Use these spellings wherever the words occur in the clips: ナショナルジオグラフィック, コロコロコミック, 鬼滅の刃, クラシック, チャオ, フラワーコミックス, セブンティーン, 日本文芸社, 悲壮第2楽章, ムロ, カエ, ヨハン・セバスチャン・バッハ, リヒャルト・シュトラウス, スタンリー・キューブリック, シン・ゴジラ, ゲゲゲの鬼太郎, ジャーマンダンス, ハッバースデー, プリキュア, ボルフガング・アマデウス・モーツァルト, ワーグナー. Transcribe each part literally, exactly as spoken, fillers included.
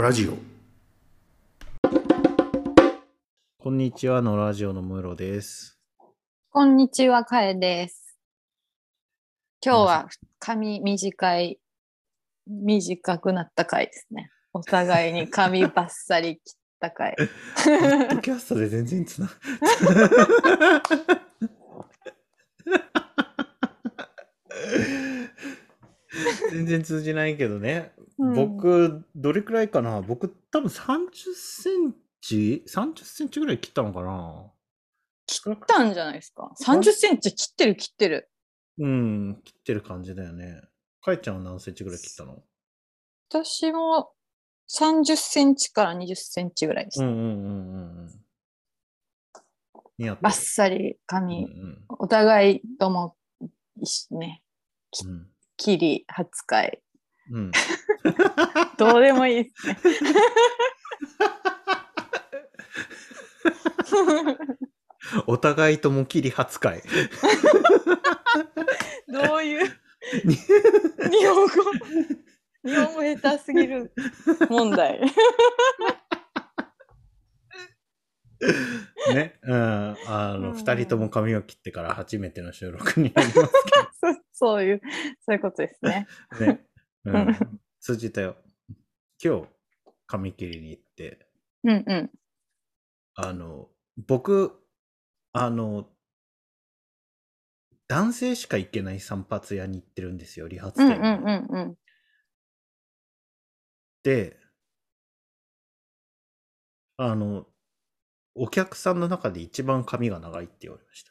ラジオ。こんにちは、のラジオのムロです。こんにちは、カエです。今日は髪短い、短くなった回ですね。お互いに髪バッサリ切った回。ポッドキャストで全然つなが全然通じないけどね、うん、僕どれくらいかな、僕多分さんじゅっセンチぐらい切ったのかな。切ったんじゃないですか。さんじゅっセンチ切ってる切ってるうん切ってる感じだよね。かえちゃんは何センチぐらい切ったの？私もさんじゅっセンチからにじゅっセンチぐらいです。うんうんうんうんバッサリ髪、うんうん、お互いともね、うん、切りはつかい、うん、どうでもいいですねお互いとも切りはつかいどういう日本語日本語下手すぎる問題ね、うん、あの、うん、ふたりとも髪を切ってから初めての収録になりますけどそ, そういうそういうことですね。ね、うん、通じたよ。今日髪切りに行って、うんうん、あの僕あの男性しか行けない散髪屋に行ってるんですよ、理髪店。うんうんうんうん、で、あのお客さんの中で一番髪が長いって言われまし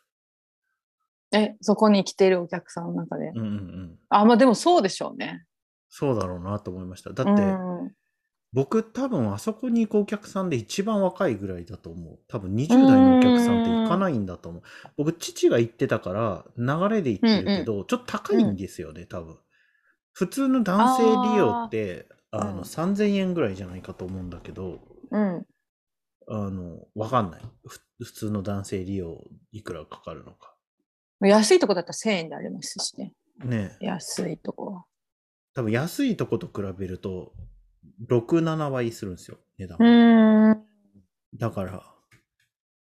た。え、そこに来てるお客さんの中で。うんうん、あ、まあでもそうでしょうね。そうだろうなと思いました。だって、うん、僕多分あそこに行くお客さんで一番若いぐらいだと思う。多分にじゅうだいのお客さんって行かないんだと思う。うん、僕父が行ってたから流れで行ってるけど、うんうん、ちょっと高いんですよね、多分。普通の男性利用ってああの、うん、さんぜんえんぐらいじゃないかと思うんだけど。うんあの分かんない。普通の男性利用いくらかかるのか。安いとこだったらせんえんでありますしね。ねえ。安いとこは。多分安いとこと比べるとろく、ななばいするんですよ、値段。うーん。だから、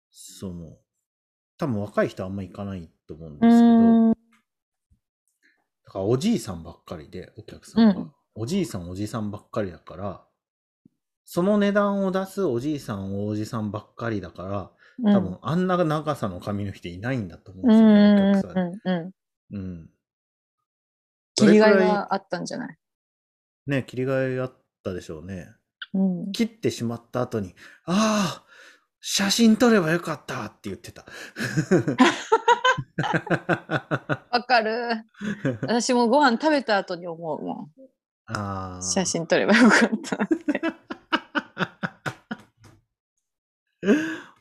その、多分若い人はあんま行かないと思うんですけど、うんだからおじいさんばっかりで、お客さんは、うん、おじいさんおじさんばっかりだから、その値段を出すおじいさんおじさんばっかりだから、多分あんな長さの髪の人いないんだと思うんですよね、お客さん。うんうんうん。切り替えがあったんじゃない？ね、切り替えあったでしょうね。うん、切ってしまった後に、ああ、写真撮ればよかったって言ってた。わかる。私もご飯食べた後に思うもん。あー。写真撮ればよかったって。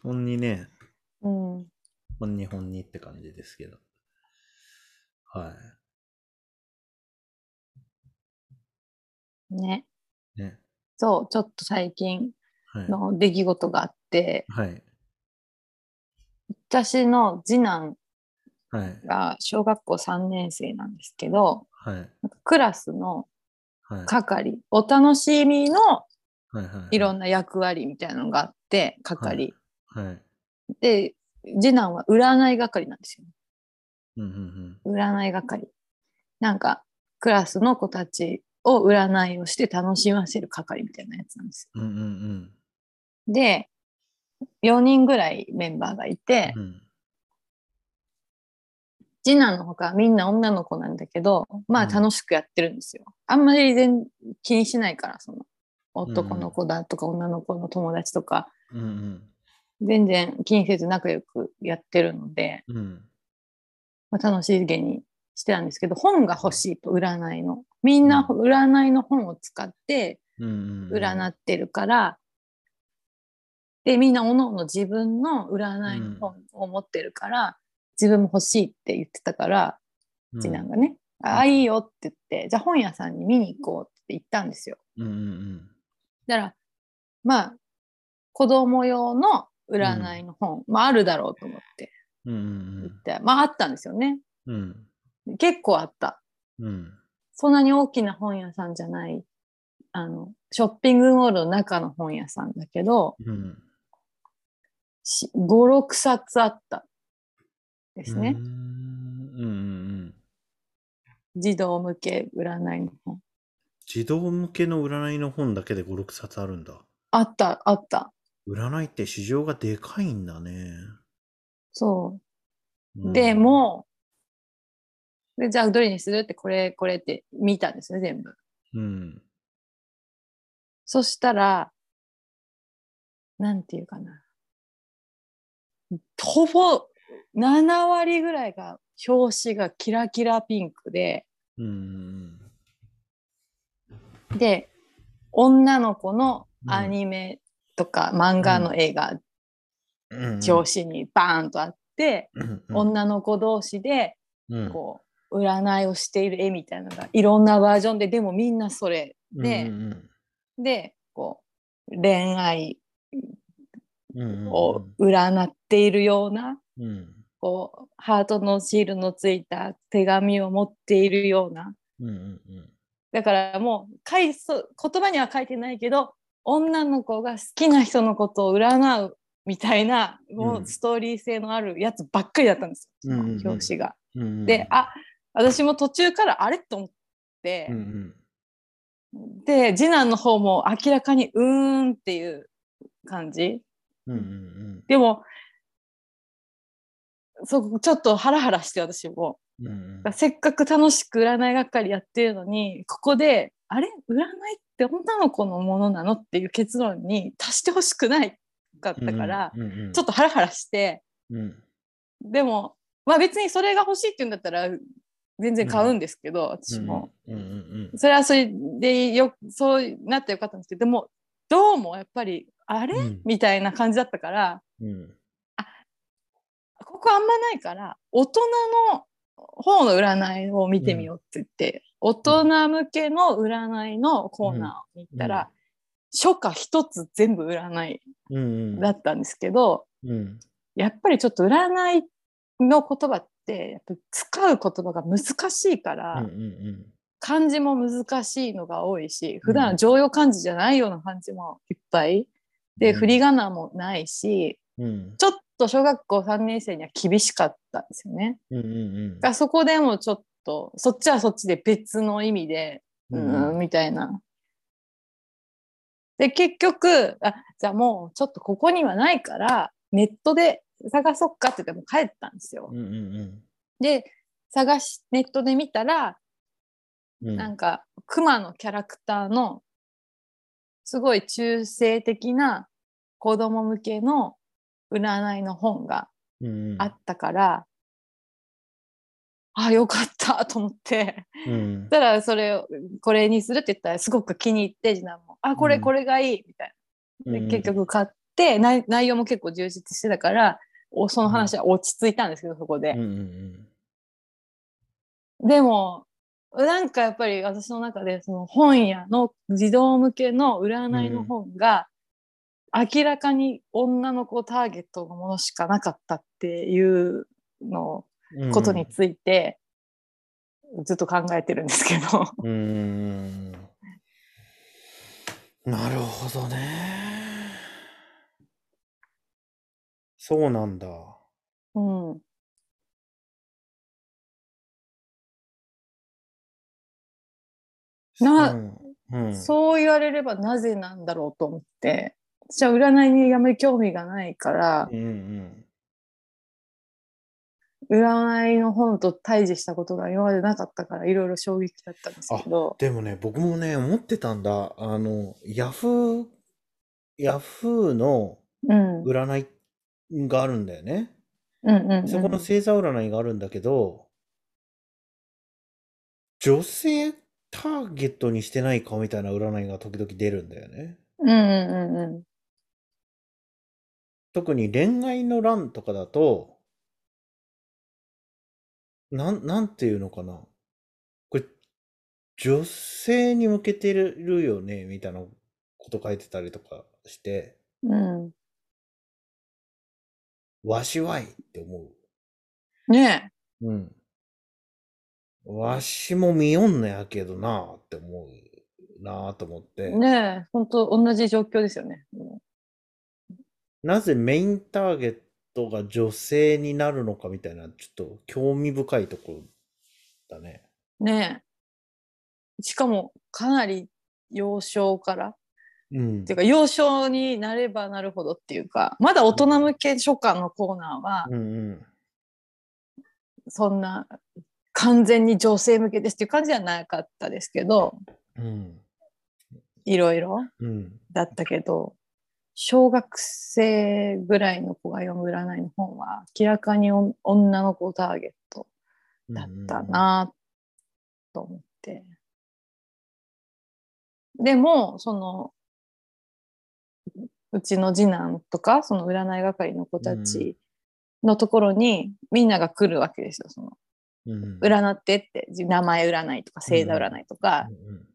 本にね、うん、本に本にって感じですけど、はい。ね。ね。そう、ちょっと最近の出来事があって、はい、私の次男が小学校さんねんせいなんですけど、はい、なんかクラスの係、はい、お楽しみのいろんな役割みたいなのがあって、係、はいはい、で次男は占い係なんですよ、うんうんうん、占い係なんかクラスの子たちを占いをして楽しませる係みたいなやつなんですよ、うんうんうん、でよにんぐらいメンバーがいて、うん、次男のほかみんな女の子なんだけどまあ楽しくやってるんですよ、あんまり全気にしないからその男の子だとか女の子の友達とか、うんうん、全然気にせず仲良くやってるので、うんまあ、楽しげにしてたんですけど本が欲しいと占いのみんな占いの本を使って占ってるから、うんうんうん、でみんなおのおの自分の占いの本を持ってるから、うん、自分も欲しいって言ってたから、うん、次男がね、うん、ああいいよって言ってじゃあ本屋さんに見に行こうって言ったんですよ、うんうんうんだからまあ子供用の占いの本、うんまあ、あるだろうと思って、うんうんうん、まああったんですよね、うん、結構あった、うん、そんなに大きな本屋さんじゃないあのショッピングモールの中の本屋さんだけど、うん、ご、ろくさつあったですね、うんうんうん、児童向け占いの本。児童向けの占いの本だけでご、ろくさつあるんだ。あったあった。占いって市場がでかいんだね。そう、うん、でもでじゃあどれにするってこれこれって見たんですね全部、うん、そしたらなんていうかな、ほぼななわりぐらいが表紙がキラキラピンクで、うん、で女の子のアニメとか漫画の絵が表紙にバーンとあって、うんうん、女の子同士でこう占いをしている絵みたいなのがいろんなバージョンで、でもみんなそれで、うんうん、でこう恋愛を占っているような、うんうん、こうハートのシールのついた手紙を持っているような、うんうんうん、だからもう言葉には書いてないけど女の子が好きな人のことを占うみたいな、もうストーリー性のあるやつばっかりだったんですよ、うん、表紙が、うんうん、で、あ、私も途中からあれと思って、うんうん、で次男の方も明らかにうーんっていう感じ、うんうんうん、でもそちょっとハラハラして私も、うんうん、せっかく楽しく占い係やってるのにここであれ占いって女の子のものなのっていう結論に達してほしくないかったから、うんうんうん、ちょっとハラハラして、うん、でも、まあ、別にそれが欲しいって言うんだったら全然買うんですけど、うん、私も、うんうんうん、それはそれでよそうなってよかったんですけど、でもどうもやっぱりあれ、うん、みたいな感じだったから、うん、あここあんまないから大人の方の占いを見てみようって言って、うん、大人向けの占いのコーナーに行ったら、うんうん、初夏一つ全部占いだったんですけど、うんうん、やっぱりちょっと占いの言葉ってやっぱ使う言葉が難しいから、うんうんうん、漢字も難しいのが多いし普段常用漢字じゃないような漢字もいっぱいで、うん、振り仮名もないし、うん、ちょっと小学校さんねん生には厳しかったんですよね、うんうんうん、だそこでもちょっとそっちはそっちで別の意味で、うんうん、みたいな。で結局あじゃあもうちょっとここにはないからネットで探そっかって言っても帰ったんですよ、うんうんうん、で探しネットで見たら、うん、なんかクマのキャラクターのすごい中性的な子供向けの占いの本があったから、うん、あよかったと思って、うん、そしたらそれをこれにするって言ったらすごく気に入って次男もあこれこれがいいみたいな、うん、で結局買って内、内容も結構充実してたからその話は落ち着いたんですけどそこで、うんうん、でもなんかやっぱり私の中でその本屋の児童向けの占いの本が、うん明らかに女の子ターゲットのものしかなかったっていうのことについてずっと考えてるんですけど、うんうん、なるほどね。そうなんだ。うん。な、うんうん、そう言われればなぜなんだろうと思って。私は占いにあまり興味がないから、うんうん、占いの本と対峙したことが今までなかったからいろいろ衝撃だったんですけど。あ、でもね僕もね思ってたんだ。あのヤフーヤフーの占いがあるんだよね、うんうんうんうん、そこの星座占いがあるんだけど女性ターゲットにしてないかみたいな占いが時々出るんだよね。うんうんうん、特に恋愛の欄とかだとな ん, なんていうのかなこれ女性に向けてるよねみたいなこと書いてたりとかして、うん、わしはいって思うねえ、うん、わしも見よんのやけどなって思うなと思って。ねえ、本当同じ状況ですよね。なぜメインターゲットが女性になるのかみたいな、ちょっと興味深いところだね。ねえ。しかもかなり幼少から、うん、っていうか幼少になればなるほどっていうか、まだ大人向け書館のコーナーは、うんうん、そんな完全に女性向けですっていう感じじゃなかったですけど、うん、いろいろだったけど、うん、小学生ぐらいの子が読む占いの本は明らかに女の子ターゲットだったなと思って、うん、でもそのうちの次男とかその占い係の子たちのところにみんなが来るわけですよ。その占ってって名前占いとか星座占いとか、うんうん、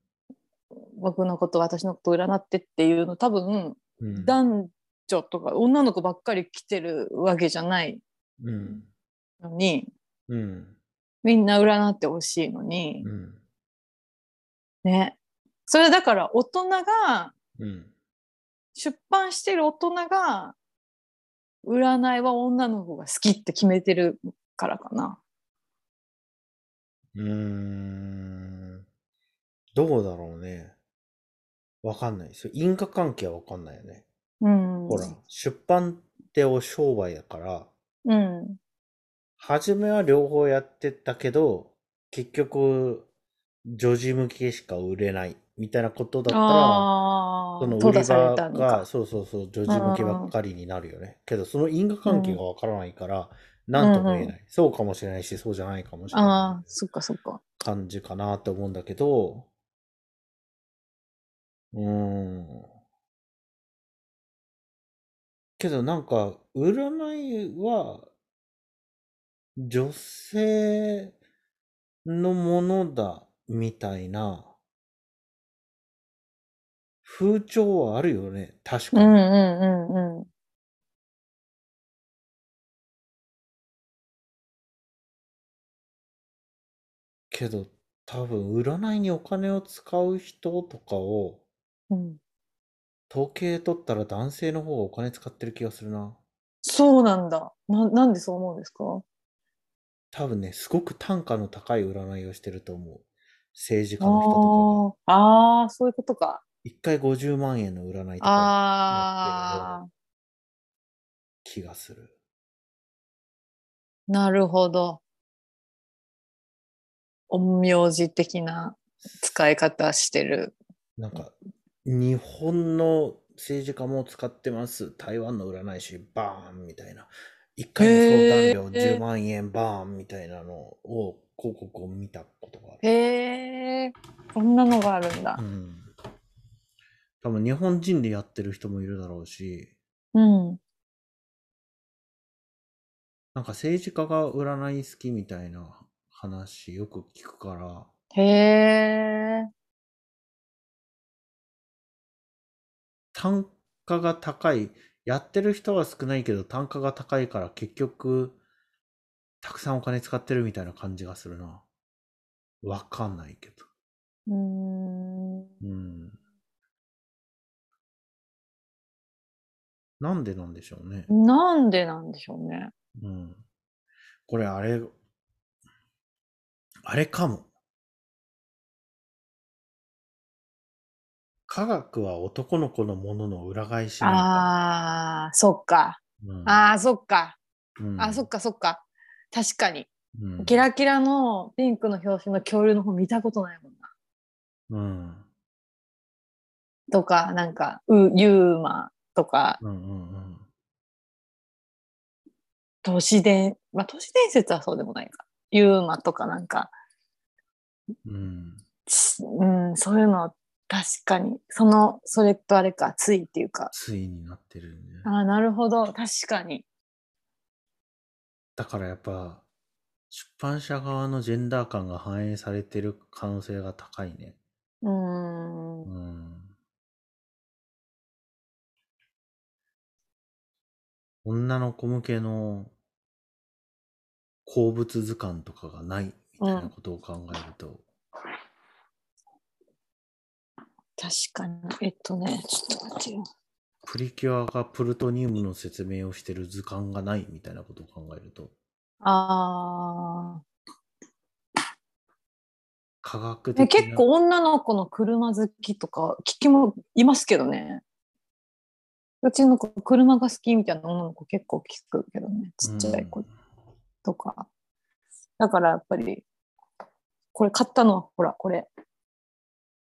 僕のこと私のこと占ってっていうの多分、うん、男女とか女の子ばっかり来てるわけじゃないのに、うんうん、みんな占ってほしいのに、うん、ね、それだから大人が、うん、出版してる大人が占いは女の子が好きって決めてるからかな。うーん、どうだろうね。わかんないですよ。因果関係はわかんないよね。うん、ほら、出版ってお商売だから、うん、初めは両方やってたけど、結局女児向けしか売れないみたいなことだったら、その売り場がそうそうそう女児向けばっかりになるよね。けどその因果関係がわからないから。うん、なんとも言えない、うんうん、そうかもしれないしそうじゃないかもしれない、あ、そっかそっか、感じかなと思うんだけど、うーん、けどなんか占いは女性のものだみたいな風潮はあるよね、確かに。うんうんうんうん、けど多分占いにお金を使う人とかを、うん、統計取ったら男性の方がお金使ってる気がするな。そうなんだ。 な, なんでそう思うんですか？多分ね、すごく単価の高い占いをしてると思う、政治家の人とかが。ああ、そういうことか。いっかいごじゅうまんえんの占いとかになってるあ気がする。なるほど、陰陽師的な使い方してる。なんか日本の政治家も使ってます、台湾の占い師バーンみたいな、いっかいの相談料じゅうまんえんバーンみたいなのを広告を見たことがある。へえ、こんなのがあるんだ、うん、多分日本人でやってる人もいるだろうし、うん、なんか政治家が占い好きみたいな話よく聞くから。へー、単価が高い、やってる人は少ないけど単価が高いから結局たくさんお金使ってるみたいな感じがするな。わかんないけど、うーん、うん、なんでなんでしょうね。なんでなんでしょうね、うん、これあれあれかも。科学は男の子のものの裏返しなのか。ああ、そっか。うん、ああ、そっか。うん、あ、そっかそっか。確かに、うん。キラキラのピンクの表紙の恐竜の方見たことないもんな。うん。とか、なんか、うユーマとか。うんうんうん。都市伝、まあ都市伝説はそうでもないか。ユーマとかなんか。うんうん、そういうの確かにそのそれとあれか、対っていうか対になってるんで、ああ、なるほど、確かに。だからやっぱ出版社側のジェンダー感が反映されてる可能性が高いね。うーん、うん、女の子向けの鉱物図鑑とかがないみたいなことを考えると、うん、確かに。えっとね、ちょっと待ってよ。プリキュアがプルトニウムの説明をしてる図鑑がないみたいなことを考えると、ああ、科学的な、結構女の子の車好きとか聞きもいますけどね。うちの子車が好きみたいな女の子結構聞くけどね、ちっちゃい子とか、うん、だからやっぱりこれ買ったのはほらこれ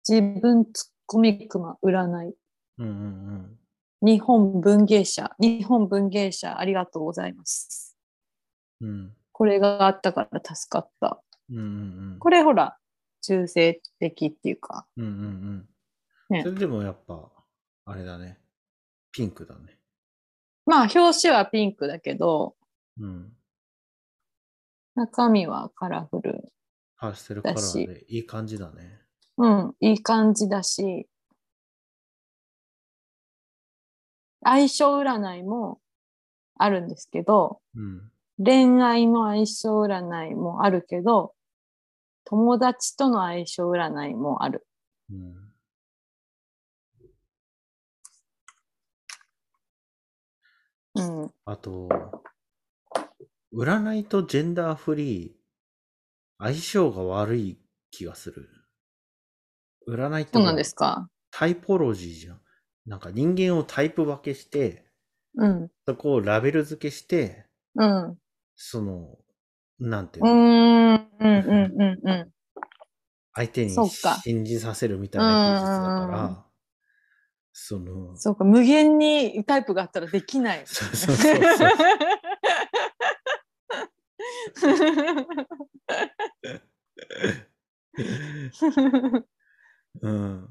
自分ツッコミクマ占い、うんうんうん、日本文芸社、日本文芸社ありがとうございます、うん、これがあったから助かった、うんうんうん、これほら中性的っていうか、うんうんうんね、それでもやっぱあれだね、ピンクだね。まあ表紙はピンクだけど、うん、中身はカラフル、パステルカラーでいい感じだね。うん、いい感じだし、相性占いもあるんですけど、うん、恋愛の相性占いもあるけど、友達との相性占いもある、うん、うん、あと占いとジェンダーフリー相性が悪い気がする。占いってタイポロジーじゃん。なんか人間をタイプ分けして、うん、そこをラベル付けして、うん、そのなんていうの、うんうんうんうん、相手に信じさせるみたいな技術だから、うん、そのそうか、無限にタイプがあったらできない。そうそうそうそううん、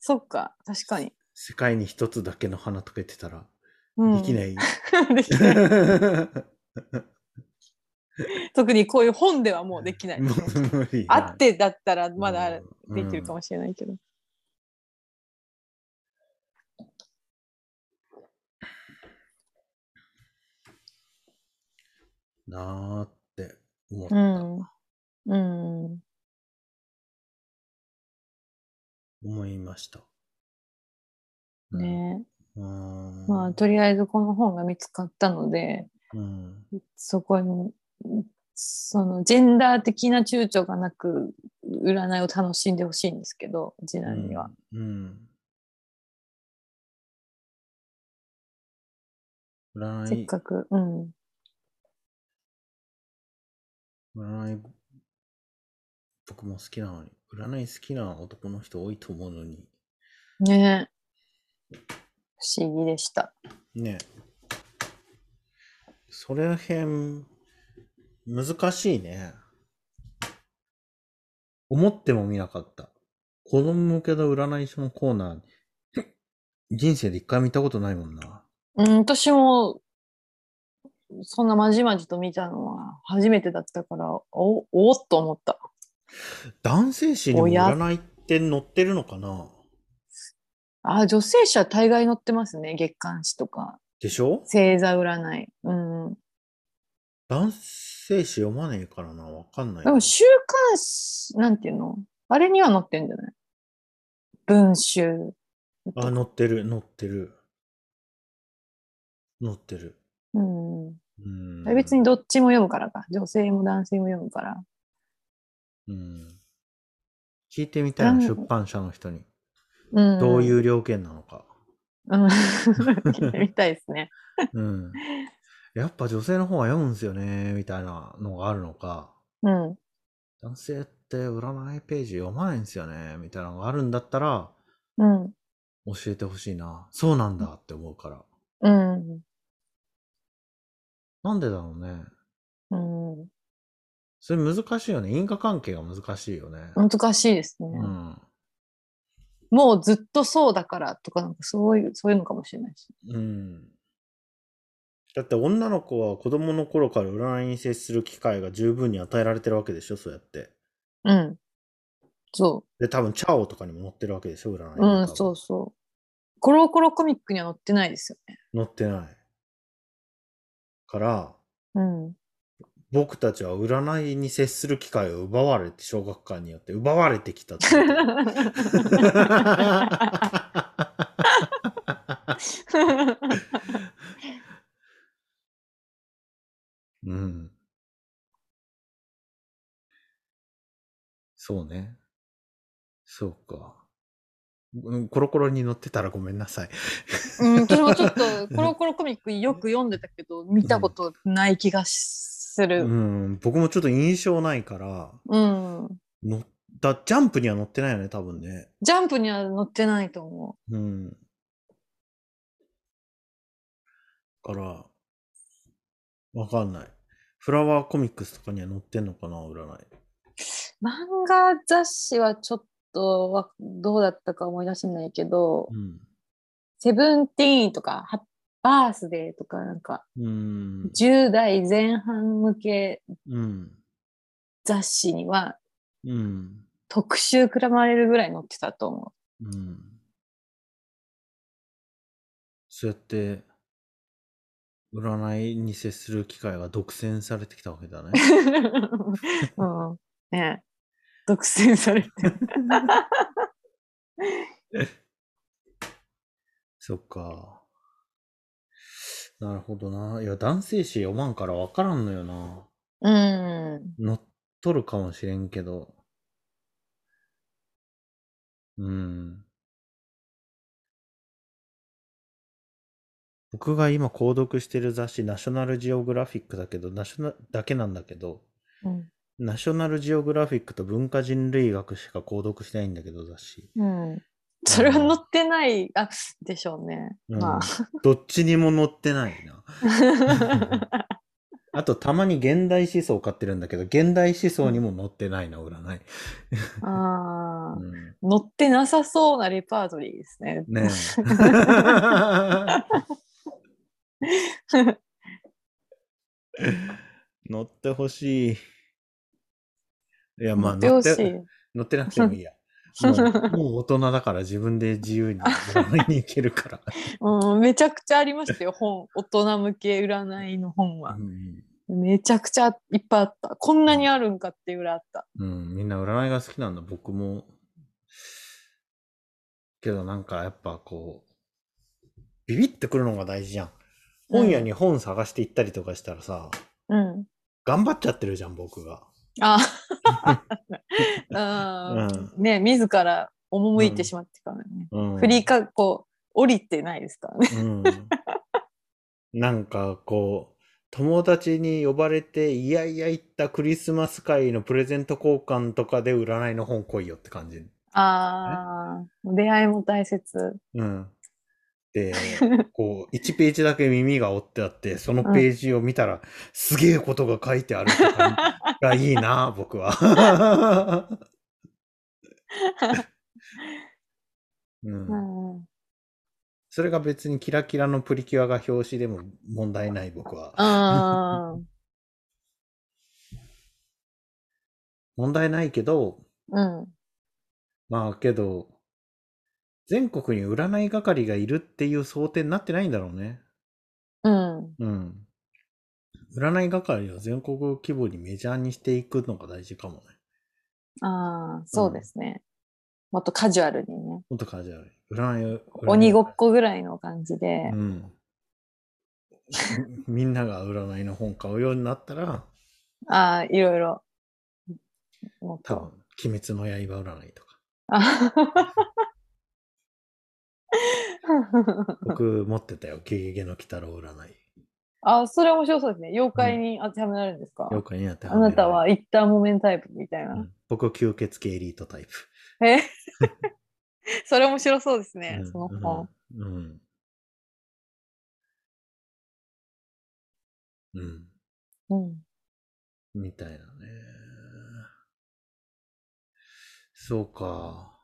そっか、確かに。世界に一つだけの花とか言ってたら、うん、できない。できない特にこういう本ではもうできない。無理。あってだったらまだできるかもしれないけど、うんうん、なーって思った、うんうん、思いましたね。え、うん、まあとりあえずこの本が見つかったので、うん、そこにそのジェンダー的な躊躇がなく占いを楽しんでほしいんですけど、次男には、うんうん、占いせっかく、うん、占い僕も好きなのに、占い好きな男の人多いと思うのにねえ、不思議でしたね。それへん難しいね。思っても見なかった。子供向けの占い書のコーナー人生で一回見たことないもんな。うん、私もそんなまじまじと見たのは初めてだったから、おおっと思った。男性誌にも占いって載ってるのかな。あ、女性誌は大概載ってますね。月刊誌とかでしょ、星座占い、うん、男性誌読まねえからな、わかんない。でも週刊誌なんていうの、あれには載ってんじゃない、文集。あ、載ってる載ってる載ってる、うん、うん、別にどっちも読むからか、女性も男性も読むから、うん、聞いてみたいな、出版社の人に、うん、どういう了見なのか、うん、聞いてみたいですね、うん、やっぱ女性の方は読むんですよねみたいなのがあるのか、うん、男性って占いページ読まないんですよねみたいなのがあるんだったら、うん、教えてほしいな。そうなんだって思うから、うん、なんでだろうね、うん、それ難しいよね。因果関係が難しいよね。難しいですね、うん、もうずっとそうだからとか、なんかそういうそういうのかもしれないし、うん、だって女の子は子供の頃から占いに接する機会が十分に与えられてるわけでしょ、そうやって。うん、そうで、多分チャオとかにも載ってるわけでしょ、占い。うん、そうそう。コロコロコミックには載ってないですよね。載ってないから、うん、僕たちは占いに接する機会を奪われて、小学館によって奪われてきたってうん。そうね。そうか。うんコロコロに乗ってたらごめんなさい。うん、私もちょっとコロコロコミックよく読んでたけど、見たことない気がする。うん、僕もちょっと印象ないから、うん。乗った、ジャンプには乗ってないよね、多分ね。ジャンプには乗ってないと思う。うん。だから、わかんない。フラワーコミックスとかには載ってんのかな、占い。漫画雑誌はちょっとわどうだったか思い出せないけど、うん。セブンティーンとか、ハッバースデーとか、なんか、うん。じゅう代前半向けうん。雑誌には、うん。特集くらまれるぐらい載ってたと思うん。そうやって、占いに接する機会が独占されてきたわけだね。う。うん、ね独占されてそっか。なるほどな。いや、男性誌読まんから分からんのよな。うん。乗っとるかもしれんけど。うん。僕が今購読してる雑誌、ナショナルジオグラフィックだけど、ナショナだけなんだけど、うん、ナショナルジオグラフィックと文化人類学しか購読してないんだけど、雑誌。うん。それは載ってない、あ、でしょうね。うん、まあ。どっちにも載ってないな。あと、たまに現代思想買ってるんだけど、現代思想にも載ってないな、占い。ああ、うん、載ってなさそうなレパートリーですね。ねえ。乗ってほしい。いや、まあ乗って、乗って、乗ってなくてもいいや。もう、もう大人だから自分で自由に占いに行けるから。うん、めちゃくちゃありましたよ、本。大人向け占いの本は。うん、めちゃくちゃいっぱいあった。こんなにあるんかっていうぐらいあった。うん、みんな占いが好きなんだ、僕も。けどなんかやっぱこう、ビビってくるのが大事じゃん。本屋に本探して行ったりとかしたらさ、うん、頑張っちゃってるじゃん、僕が。ああ、うん、ね、自ら赴いてしまってからね。うん、振りか、こう、降りてないですからね。うん、なんか、こう、友達に呼ばれて、いやいや行ったクリスマス会のプレゼント交換とかで占いの本来いよって感じ。ああ、ね、出会いも大切。うん。でこういちページだけ耳が折ってあってそのページを見たら、うん、すげえことが書いてあるとかがいいな僕は、うんうん、それが別にキラキラのプリキュアが表紙でも問題ない僕はあ問題ないけど、うん、まあけど全国に占い係がいるっていう想定になってないんだろうね。うん。うん。占い係を全国規模にメジャーにしていくのが大事かもね。ああ、そうですね、うん。もっとカジュアルにね。もっとカジュアル。占い、鬼ごっこぐらいの感じで。うん。みんなが占いの本買うようになったら。ああ、いろいろ。もっと。多分、鬼滅の刃占いとか。僕持ってたよ、ゲゲゲの鬼太郎占い。あ、それ面白そうですね。妖怪に当てはめられるんですか？うん、妖怪に当てはめられる。あなたは一旦木綿タイプみたいな。うん、僕吸血鬼エリートタイプ。えそれ面白そうですね、うん、その本。うん。うん。うん。うん、みたいなね。そうか。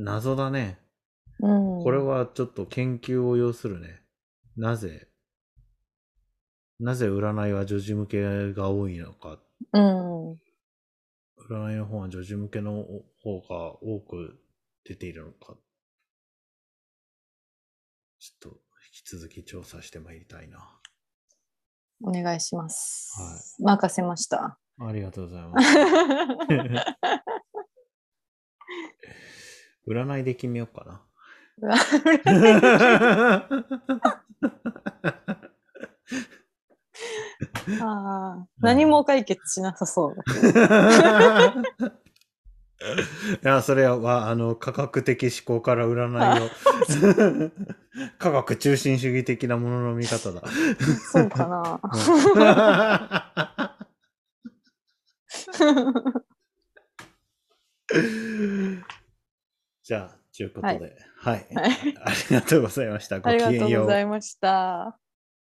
謎だね、うん。これはちょっと研究を要するね。なぜ、なぜ占いは女児向けが多いのか。うん、占いの方は女児向けの方が多く出ているのか。ちょっと引き続き調査してまいりたいな。お願いします、はい、任せました。ありがとうございます占いで決めようかなあ、何も解決しなさそういや、それはあの科学的思考から占いを科学中心主義的なものの見方だそうかなじゃあということで、はい、はい、ありがとうございました。ごきげんよう。ありがとうございました。